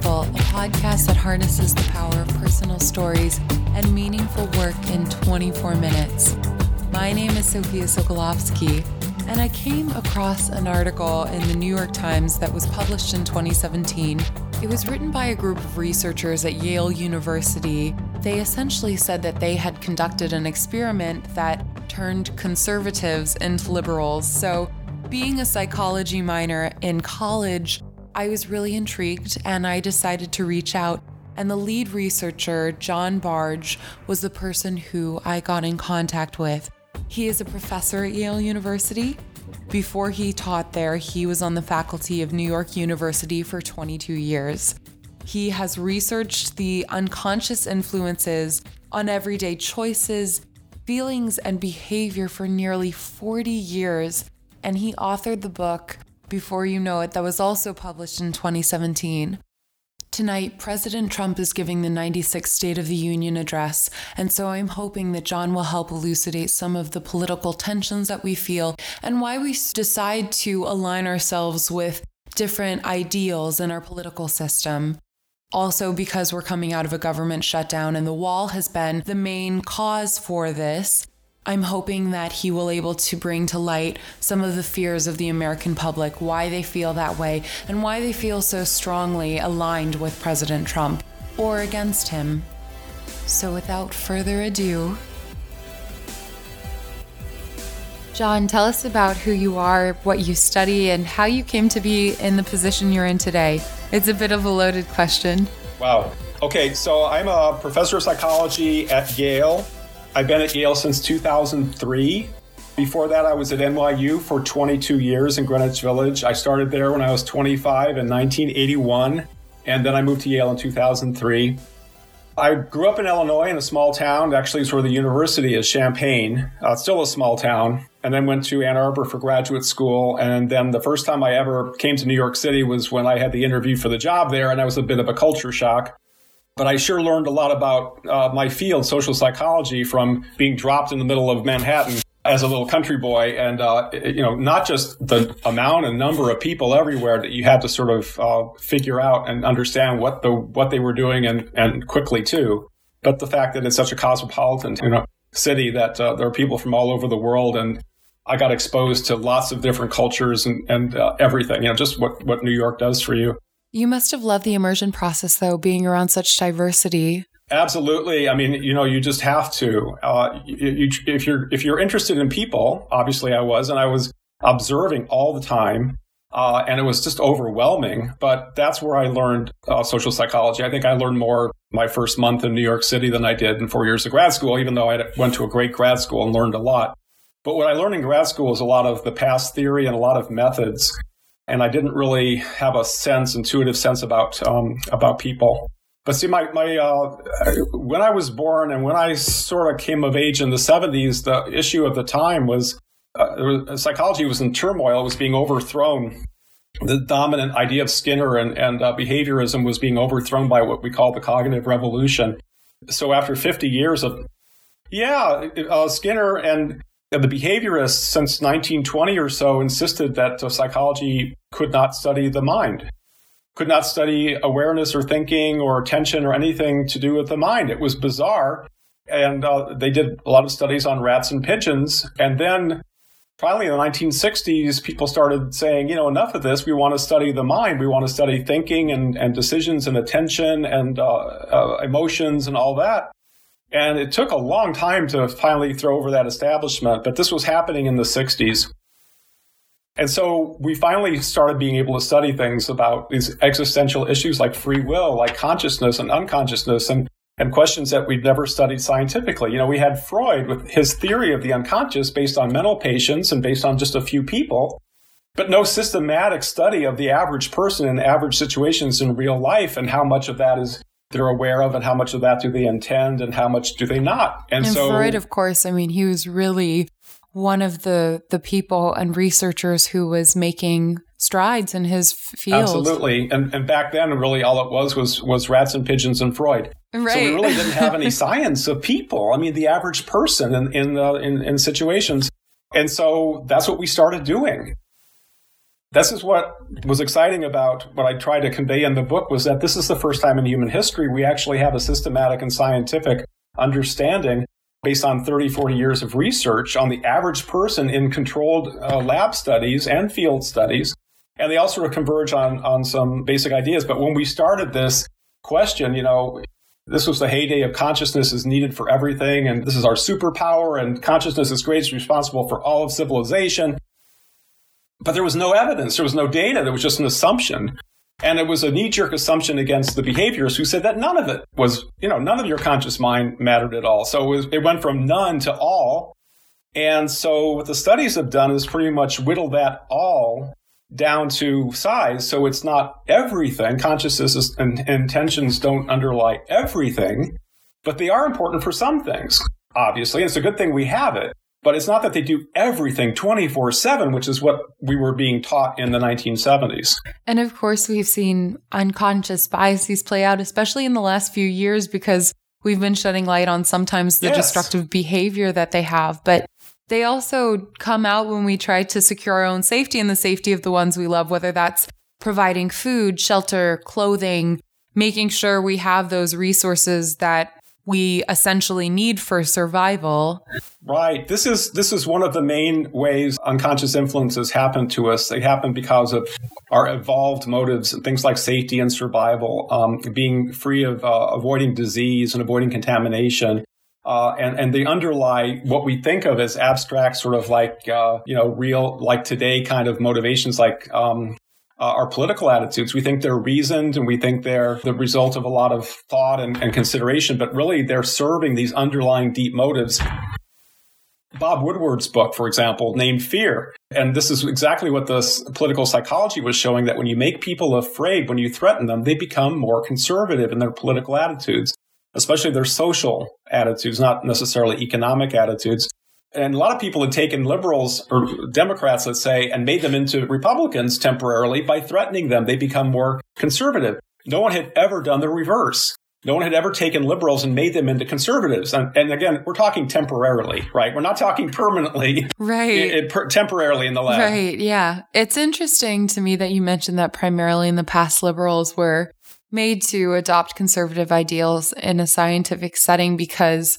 People, a podcast that harnesses the power of personal stories and meaningful work in 24 minutes. My name is Sophia Sokolovsky, and I came across an article in the New York Times that was published in 2017. It was written by a group of researchers at Yale University. They essentially said that they had conducted an experiment that turned conservatives into liberals. So, being a psychology minor in college, I was really intrigued and I decided to reach out. And the lead researcher, John Barge, was the person who I got in contact with. He is a professor at Yale University. Before he taught there, he was on the faculty of New York University for 22 years. He has researched the unconscious influences on everyday choices, feelings, and behavior for nearly 40 years. And he authored the book, Before You Know It, that was also published in 2017. Tonight, President Trump is giving the 96th State of the Union address, and so I'm hoping that John will help elucidate some of the political tensions that we feel and why we decide to align ourselves with different ideals in our political system. Also, because we're coming out of a government shutdown and the wall has been the main cause for this, I'm hoping that he will able to bring to light some of the fears of the American public, why they feel that way, and why they feel so strongly aligned with President Trump or against him. So without further ado, John, tell us about who you are, what you study, and how you came to be in the position you're in today. It's a bit of a loaded question. Wow. Okay, so I'm a professor of psychology at Yale. I've been at Yale since 2003. Before that, I was at NYU for 22 years in Greenwich Village. I started there when I was 25 in 1981, and then I moved to Yale in 2003. I grew up in Illinois in a small town. Actually, it's where the university is, Champaign. Still a small town. And then went to Ann Arbor for graduate school. And then the first time I ever came to New York City was when I had the interview for the job there, and that was a bit of a culture shock. But I sure learned a lot about my field, social psychology, from being dropped in the middle of Manhattan as a little country boy. And, not just the amount and number of people everywhere that you had to sort of figure out and understand what they were doing and quickly, too. But the fact that it's such a cosmopolitan city that there are people from all over the world. And I got exposed to lots of different cultures and everything, just what New York does for you. You must have loved the immersion process, though, being around such diversity. Absolutely. I mean, you just have to. If you're interested in people, obviously I was, and I was observing all the time, and it was just overwhelming. But that's where I learned social psychology. I think I learned more my first month in New York City than I did in 4 years of grad school, even though I went to a great grad school and learned a lot. But what I learned in grad school is a lot of the past theory and a lot of methods. And I didn't really have a intuitive sense about people. But see, my when I was born and when I sort of came of age in the 70s, the issue of the time was psychology was in turmoil. It was being overthrown. The dominant idea of Skinner and behaviorism was being overthrown by what we call the cognitive revolution. So after 50 years of Skinner and the behaviorists since 1920 or so insisted that psychology could not study the mind, could not study awareness or thinking or attention or anything to do with the mind. It was bizarre. And they did a lot of studies on rats and pigeons. And then finally in the 1960s, people started saying, enough of this. We want to study the mind. We want to study thinking and decisions and attention and emotions and all that. And it took a long time to finally throw over that establishment, but this was happening in the 60s. And so we finally started being able to study things about these existential issues like free will, like consciousness and unconsciousness, and questions that we've never studied scientifically. We had Freud with his theory of the unconscious based on mental patients and based on just a few people, but no systematic study of the average person in average situations in real life and how much of that is they're aware of and how much of that do they intend and how much do they not. And so Freud, of course, I mean, he was really one of the people and researchers who was making strides in his field. Absolutely. And back then, really, all it was rats and pigeons and Freud. Right. So we really didn't have any science of people. I mean, the average person in situations. And so that's what we started doing. This is what was exciting about what I tried to convey in the book, was that this is the first time in human history we actually have a systematic and scientific understanding based on 30, 40 years of research on the average person in controlled lab studies and field studies. And they all sort of converge on some basic ideas. But when we started this question, you know, this was the heyday of consciousness is needed for everything. And this is our superpower. And consciousness is great. It's responsible for all of civilization. But there was no evidence. There was no data. There was just an assumption. And it was a knee-jerk assumption against the behaviorists who said that none of it was, you know, none of your conscious mind mattered at all. So it went from none to all. And so what the studies have done is pretty much whittle that all down to size. So it's not everything. Consciousness and intentions don't underlie everything, but they are important for some things, obviously. And it's a good thing we have it. But it's not that they do everything 24/7, which is what we were being taught in the 1970s. And of course, we've seen unconscious biases play out, especially in the last few years, because we've been shedding light on sometimes the destructive behavior that they have. But they also come out when we try to secure our own safety and the safety of the ones we love, whether that's providing food, shelter, clothing, making sure we have those resources that we essentially need for survival. Right. This is one of the main ways unconscious influences happen to us. They happen because of our evolved motives and things like safety and survival, being free of avoiding disease and avoiding contamination. And they underlie what we think of as abstract, sort of like, real, like today kind of motivations, like our political attitudes. We think they're reasoned and we think they're the result of a lot of thought and consideration, but really they're serving these underlying deep motives. Bob Woodward's book, for example, named Fear. And this is exactly what this political psychology was showing, that when you make people afraid, when you threaten them, they become more conservative in their political attitudes, especially their social attitudes, not necessarily economic attitudes. And a lot of people had taken liberals or Democrats, let's say, and made them into Republicans temporarily by threatening them. They become more conservative. No one had ever done the reverse. No one had ever taken liberals and made them into conservatives. And again, we're talking temporarily, right? We're not talking permanently. Right. Temporarily in the left. Right. Yeah. It's interesting to me that you mentioned that primarily in the past, liberals were made to adopt conservative ideals in a scientific setting, because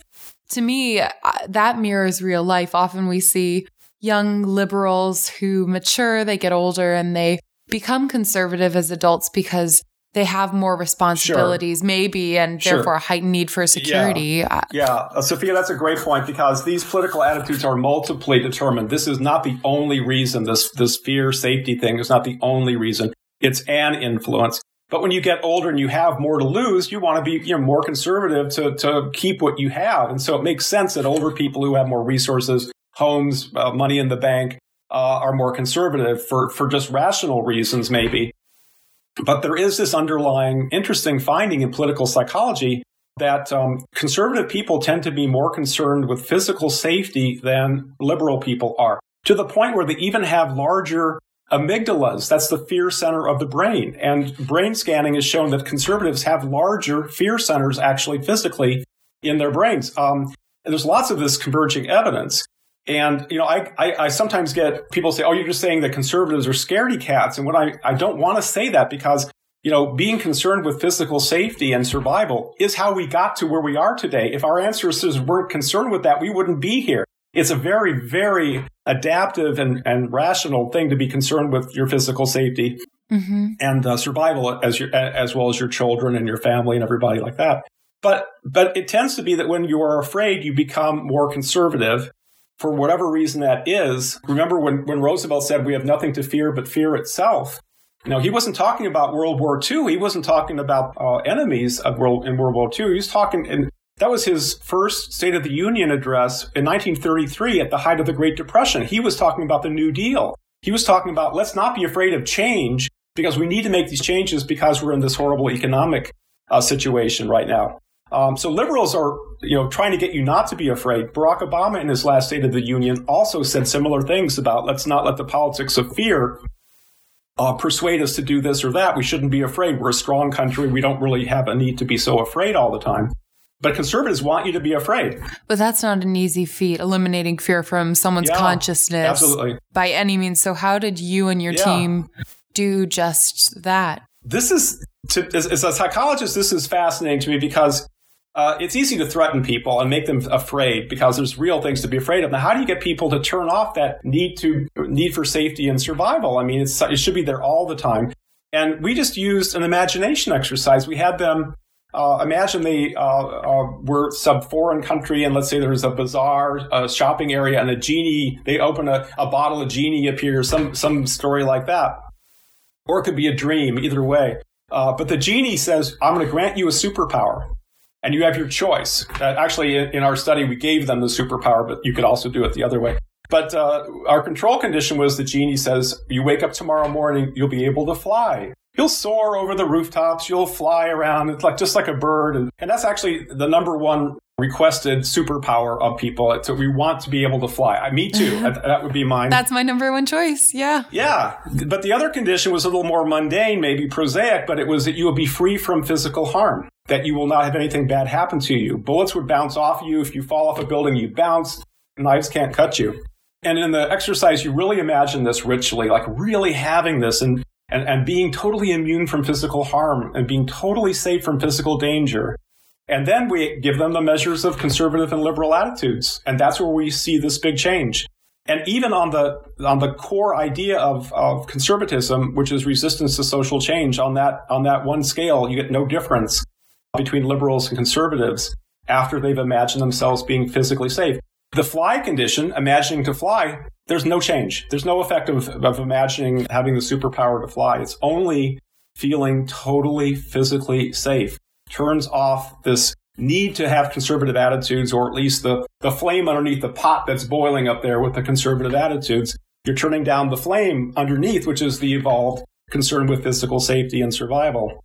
to me, that mirrors real life. Often we see young liberals who mature, they get older, and they become conservative as adults because they have more responsibilities, maybe, and therefore a heightened need for security. Sophia, that's a great point, because these political attitudes are multiply determined. This is not the only reason. This fear safety thing is not the only reason. It's an influence. But when you get older and you have more to lose, you want to be more conservative to keep what you have. And so it makes sense that older people who have more resources, homes, money in the bank, are more conservative for just rational reasons, maybe. But there is this underlying interesting finding in political psychology that conservative people tend to be more concerned with physical safety than liberal people are, to the point where they even have larger amygdalas. That's the fear center of the brain. And brain scanning has shown that conservatives have larger fear centers actually physically in their brains. And there's lots of this converging evidence. And, I sometimes get people say, oh, you're just saying that conservatives are scaredy cats. And when I don't want to say that, because, being concerned with physical safety and survival is how we got to where we are today. If our ancestors weren't concerned with that, we wouldn't be here. It's a very, very adaptive and rational thing to be concerned with your physical safety and survival, as well as your children and your family and everybody like that. But it tends to be that when you are afraid, you become more conservative for whatever reason that is. Remember when Roosevelt said we have nothing to fear but fear itself. He wasn't talking about World War II. He wasn't talking about enemies in World War II. He was talking that was his first State of the Union address in 1933 at the height of the Great Depression. He was talking about the New Deal. He was talking about, let's not be afraid of change, because we need to make these changes because we're in this horrible economic situation right now. So liberals are, trying to get you not to be afraid. Barack Obama in his last State of the Union also said similar things about, let's not let the politics of fear persuade us to do this or that. We shouldn't be afraid. We're a strong country. We don't really have a need to be so afraid all the time. But conservatives want you to be afraid. But that's not an easy feat, eliminating fear from someone's consciousness. Absolutely. By any means. So how did you and your team do just that? This is, as a psychologist, this is fascinating to me because it's easy to threaten people and make them afraid because there's real things to be afraid of. Now, how do you get people to turn off that need for safety and survival? I mean, it should be there all the time. And we just used an imagination exercise. We had them imagine they were some foreign country, and let's say there's a bazaar, a shopping area, and a genie. They open a bottle, a genie appears, some story like that. Or it could be a dream, either way. But the genie says, I'm going to grant you a superpower, and you have your choice. Actually, in our study, we gave them the superpower, but you could also do it the other way. But our control condition was the genie says, you wake up tomorrow morning, you'll be able to fly. You'll soar over the rooftops. You'll fly around. It's like just like a bird. And that's actually the number one requested superpower of people. So we want to be able to fly. Me too. That would be mine. That's my number one choice. Yeah. Yeah. But the other condition was a little more mundane, maybe prosaic, but it was that you will be free from physical harm, that you will not have anything bad happen to you. Bullets would bounce off you. If you fall off a building, you bounce. Knives can't cut you. And in the exercise, you really imagine this ritually, like really having this and being totally immune from physical harm and being totally safe from physical danger. And then we give them the measures of conservative and liberal attitudes. And that's where we see this big change. And even on the core idea of conservatism, which is resistance to social change, on that one scale, you get no difference between liberals and conservatives after they've imagined themselves being physically safe. The fly condition, imagining to fly, there's no change. There's no effect of imagining having the superpower to fly. It's only feeling totally physically safe. Turns off this need to have conservative attitudes, or at least the flame underneath the pot that's boiling up there with the conservative attitudes. You're turning down the flame underneath, which is the evolved concern with physical safety and survival.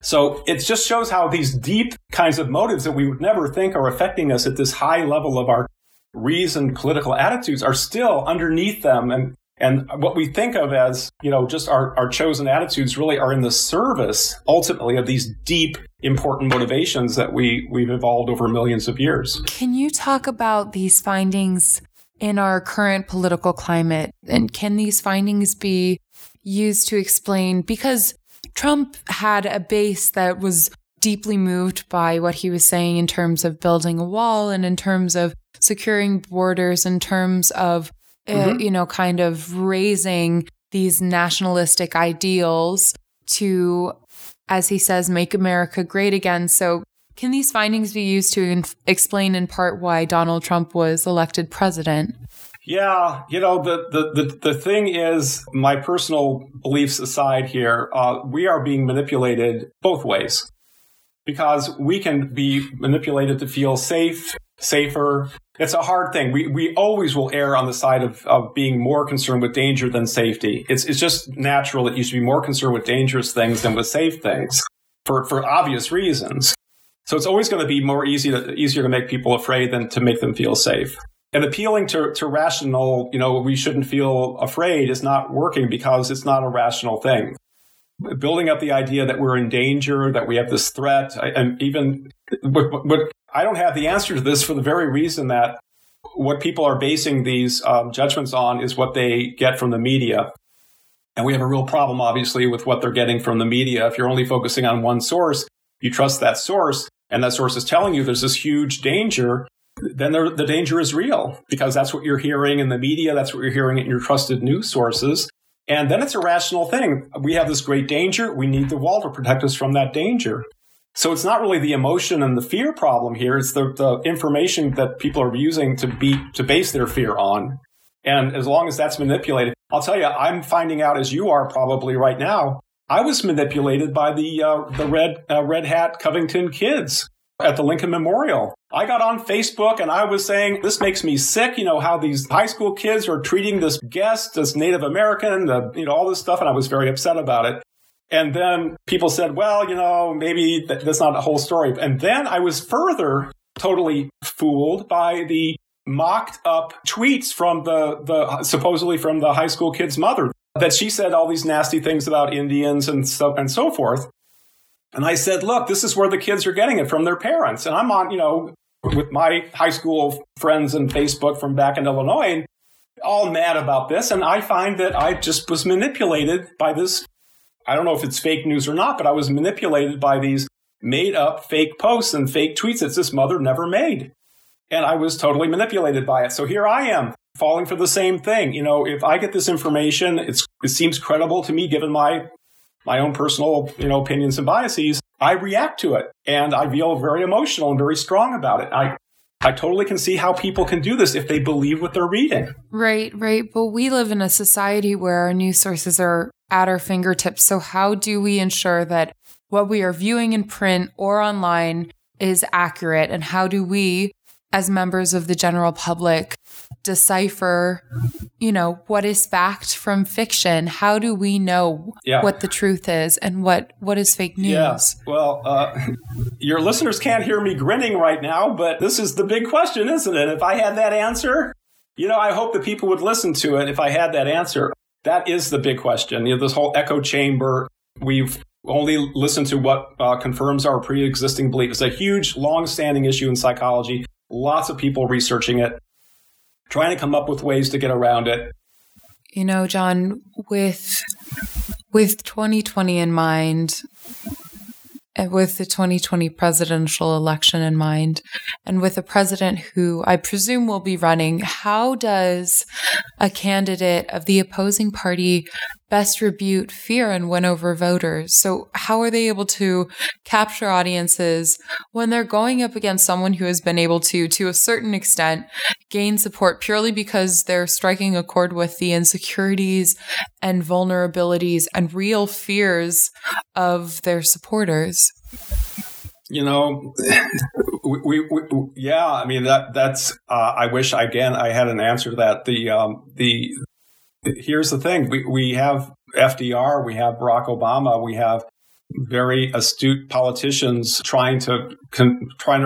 So it just shows how these deep kinds of motives that we would never think are affecting us at this high level of our reasoned political attitudes are still underneath them. And what we think of as, just our chosen attitudes really are in the service, ultimately, of these deep, important motivations that we've evolved over millions of years. Can you talk about these findings in our current political climate? And can these findings be used to explain, because Trump had a base that was deeply moved by what he was saying in terms of building a wall and in terms of securing borders, in terms of, kind of raising these nationalistic ideals to, as he says, make America great again. So can these findings be used to explain in part why Donald Trump was elected president? Yeah, the thing is, my personal beliefs aside here, we are being manipulated both ways, because we can be manipulated to feel safe, safer. It's a hard thing. We always will err on the side of being more concerned with danger than safety. It's just natural that you should be more concerned with dangerous things than with safe things for obvious reasons. So it's always going to be easier to make people afraid than to make them feel safe. And appealing to rational, we shouldn't feel afraid is not working because it's not a rational thing. Building up the idea that we're in danger, that we have this threat, and even but I don't have the answer to this for the very reason that what people are basing these judgments on is what they get from the media. And we have a real problem, obviously, with what they're getting from the media. If you're only focusing on one source, you trust that source, and that source is telling you there's this huge danger. Then the danger is real because that's what you're hearing in the media. That's what you're hearing in your trusted news sources. And then it's a rational thing. We have this great danger. We need the wall to protect us from that danger. So it's not really the emotion and the fear problem here. It's the information that people are using to base their fear on. And as long as that's manipulated, I'll tell you, I'm finding out, as you are probably right now, I was manipulated by the red hat Covington kids at the Lincoln Memorial. I got on Facebook and I was saying, this makes me sick, how these high school kids are treating this guest, this Native American, all this stuff. And I was very upset about it. And then people said, well, maybe that's not the whole story. And then I was further totally fooled by the mocked up tweets from the supposedly from the high school kid's mother, that she said all these nasty things about Indians and so forth. And I said, look, this is where the kids are getting it from their parents. And I'm on, you know, with my high school friends and Facebook from back in Illinois, and all mad about this. And I find that I just was manipulated by this. I don't know if it's fake news or not, but I was manipulated by these made up fake posts and fake tweets that this mother never made. And I was totally manipulated by it. So here I am falling for the same thing. You know, if I get this information, it seems credible to me, given my own personal, you know, opinions and biases, I react to it. And I feel very emotional and very strong about it. I totally can see how people can do this if they believe what they're reading. Right, right. But we live in a society where our news sources are at our fingertips. So how do we ensure that what we are viewing in print or online is accurate? And how do we, as members of the general public, decipher, you know, what is fact from fiction? How do we know what the truth is and what is fake news? Yeah. Well, your listeners can't hear me grinning right now, but this is the big question, isn't it? If I had that answer, you know, I hope that people would listen to it if I had that answer. That is the big question. You know, this whole echo chamber, we've only listened to what confirms our pre-existing belief. It's a huge, long-standing issue in psychology. Lots of people researching it, trying to come up with ways to get around it. You know, John, with 2020 in mind, and with the 2020 presidential election in mind, and with a president who I presume will be running, how does a candidate of the opposing party best rebut fear and win over voters? So how are they able to capture audiences when they're going up against someone who has been able to a certain extent, gain support purely because they're striking a chord with the insecurities and vulnerabilities and real fears of their supporters? You know, we I mean, that's I wish, again, I had an answer to that. Here's the thing. We have FDR, we have Barack Obama, we have very astute politicians trying to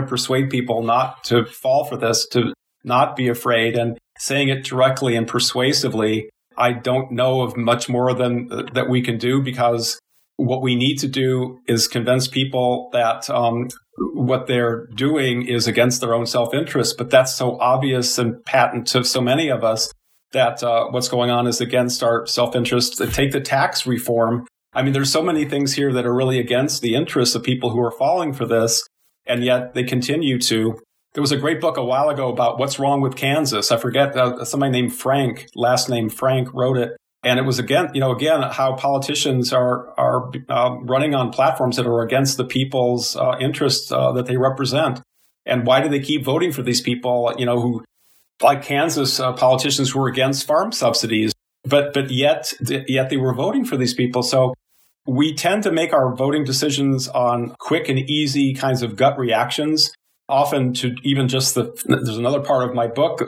persuade people not to fall for this, to not be afraid, and saying it directly and persuasively. I don't know of much more than that we can do, because what we need to do is convince people that what they're doing is against their own self-interest. But that's so obvious and patent to so many of us, that what's going on is against our self-interest. Take the tax reform. I mean, there's so many things here that are really against the interests of people who are falling for this, and yet they continue to. There was a great book a while ago about what's wrong with Kansas. I forget, somebody named Frank, last name Frank, wrote it. And it was, again, how politicians are running on platforms that are against the people's interests that they represent. And why do they keep voting for these people, you know, who, like Kansas, politicians who were against farm subsidies, but yet they were voting for these people. So we tend to make our voting decisions on quick and easy kinds of gut reactions, often to even just there's another part of my book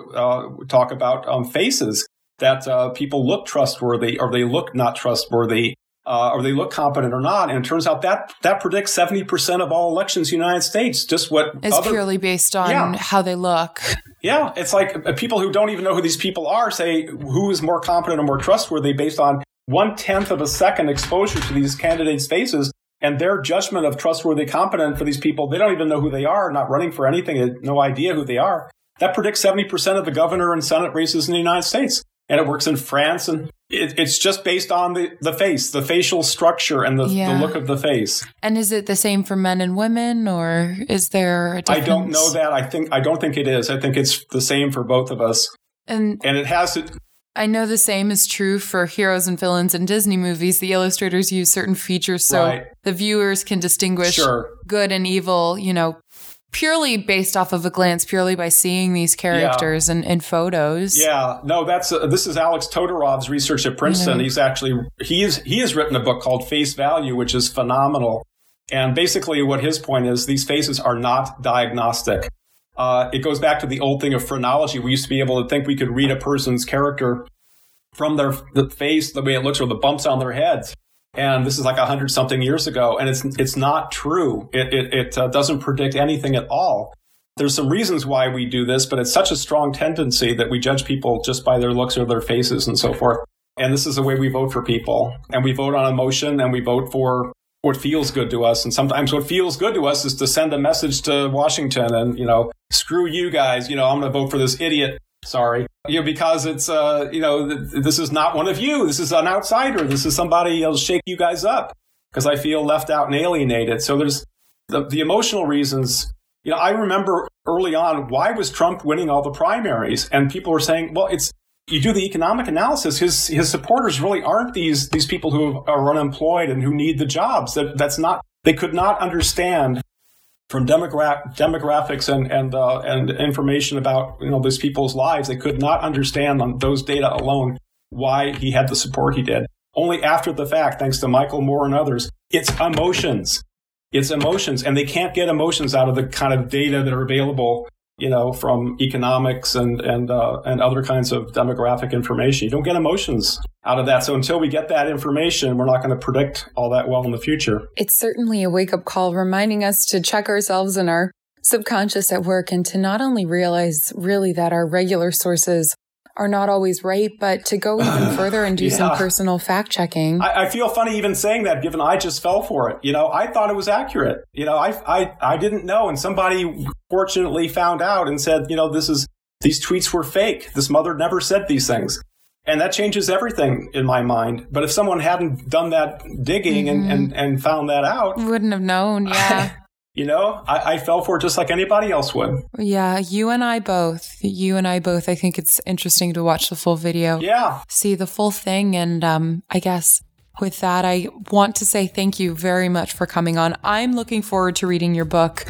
talk about faces, that people look trustworthy or they look not trustworthy, or they look competent or not. And it turns out that predicts 70% of all elections in the United States. Just what it's purely based on how they look. Yeah. It's like people who don't even know who these people are say who is more competent or more trustworthy based on 1/10 of a second exposure to these candidates' faces, and their judgment of trustworthy, competent for these people. They don't even know who they are, not running for anything. They have no idea who they are. That predicts 70% of the governor and Senate races in the United States. And it works in France, and it's just based on the face, the facial structure and the look of the face. And is it the same for men and women, or is there a difference? I don't know that. I don't think it is. I think it's the same for both of us. And it has to... I know the same is true for heroes and villains in Disney movies. The illustrators use certain features so the viewers can distinguish good and evil, you know, purely based off of a glance, purely by seeing these characters in photos. Yeah, no, this is Alex Todorov's research at Princeton. He's actually, he has written a book called Face Value, which is phenomenal. And basically what his point is, these faces are not diagnostic. It goes back to the old thing of phrenology. We used to be able to think we could read a person's character from the face, the way it looks, or the bumps on their heads. And this is like 100-something years ago, and it's not true. It doesn't predict anything at all. There's some reasons why we do this, but it's such a strong tendency that we judge people just by their looks or their faces and so forth. And this is the way we vote for people. And we vote on emotion, and we vote for what feels good to us. And sometimes what feels good to us is to send a message to Washington and, you know, screw you guys, you know, I'm going to vote for this idiot. Sorry. You know, because it's, you know, this is not one of you. This is an outsider. This is somebody who'll shake you guys up because I feel left out and alienated. So there's the emotional reasons. You know, I remember early on, why was Trump winning all the primaries? And people were saying, well, it's, you do the economic analysis, his supporters really aren't these people who are unemployed and who need the jobs. That's not, they could not understand from demographics and information about, you know, these people's lives. They could not understand on those data alone why he had the support he did. Only after the fact, thanks to Michael Moore and others, it's emotions. It's emotions, and they can't get emotions out of the kind of data that are available, you know, from economics and other kinds of demographic information. You don't get emotions out of that. So until we get that information, we're not going to predict all that well in the future. It's certainly a wake-up call reminding us to check ourselves and our subconscious at work, and to not only realize really that our regular sources are not always right, but to go even further and do some personal fact-checking. I feel funny even saying that, given I just fell for it. You know, I thought it was accurate. You know, I didn't know. And somebody fortunately found out and said, you know, these tweets were fake. This mother never said these things. And that changes everything in my mind. But if someone hadn't done that digging and found that out... Wouldn't have known, yeah. You know, I fell for it just like anybody else would. Yeah, you and I both. I think it's interesting to watch the full video. Yeah. See the full thing. And I guess with that, I want to say thank you very much for coming on. I'm looking forward to reading your book.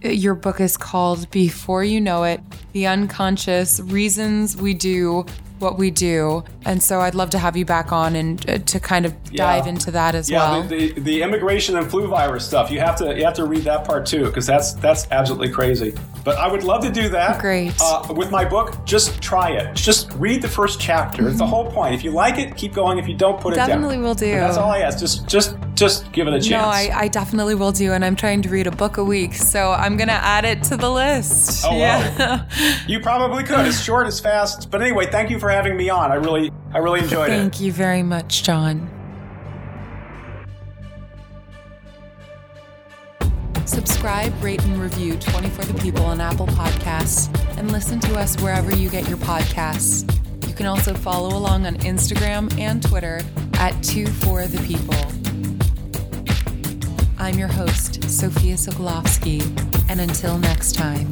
Your book is called Before You Know It, The Unconscious Reasons We Do What We Do. And so I'd love to have you back on and to kind of dive into that as well. Yeah, the immigration and flu virus stuff. You have to read that part too, because that's absolutely crazy. But I would love to do that. Great. With my book, just try it. Just read the first chapter. It's the whole point. If you like it, keep going. If you don't, put it down. Definitely will do. But that's all I ask. Just give it a chance. No, I definitely will do. And I'm trying to read a book a week, so I'm going to add it to the list. Oh, yeah. Well, you probably could. It's short, it's fast. But anyway, thank you for having me on. I really enjoyed it. Thank you very much, John. Subscribe, rate, and review 24 The People on Apple Podcasts, and listen to us wherever you get your podcasts. You can also follow along on Instagram and Twitter at 24 The People. I'm your host, Sophia Sokolovsky, and until next time.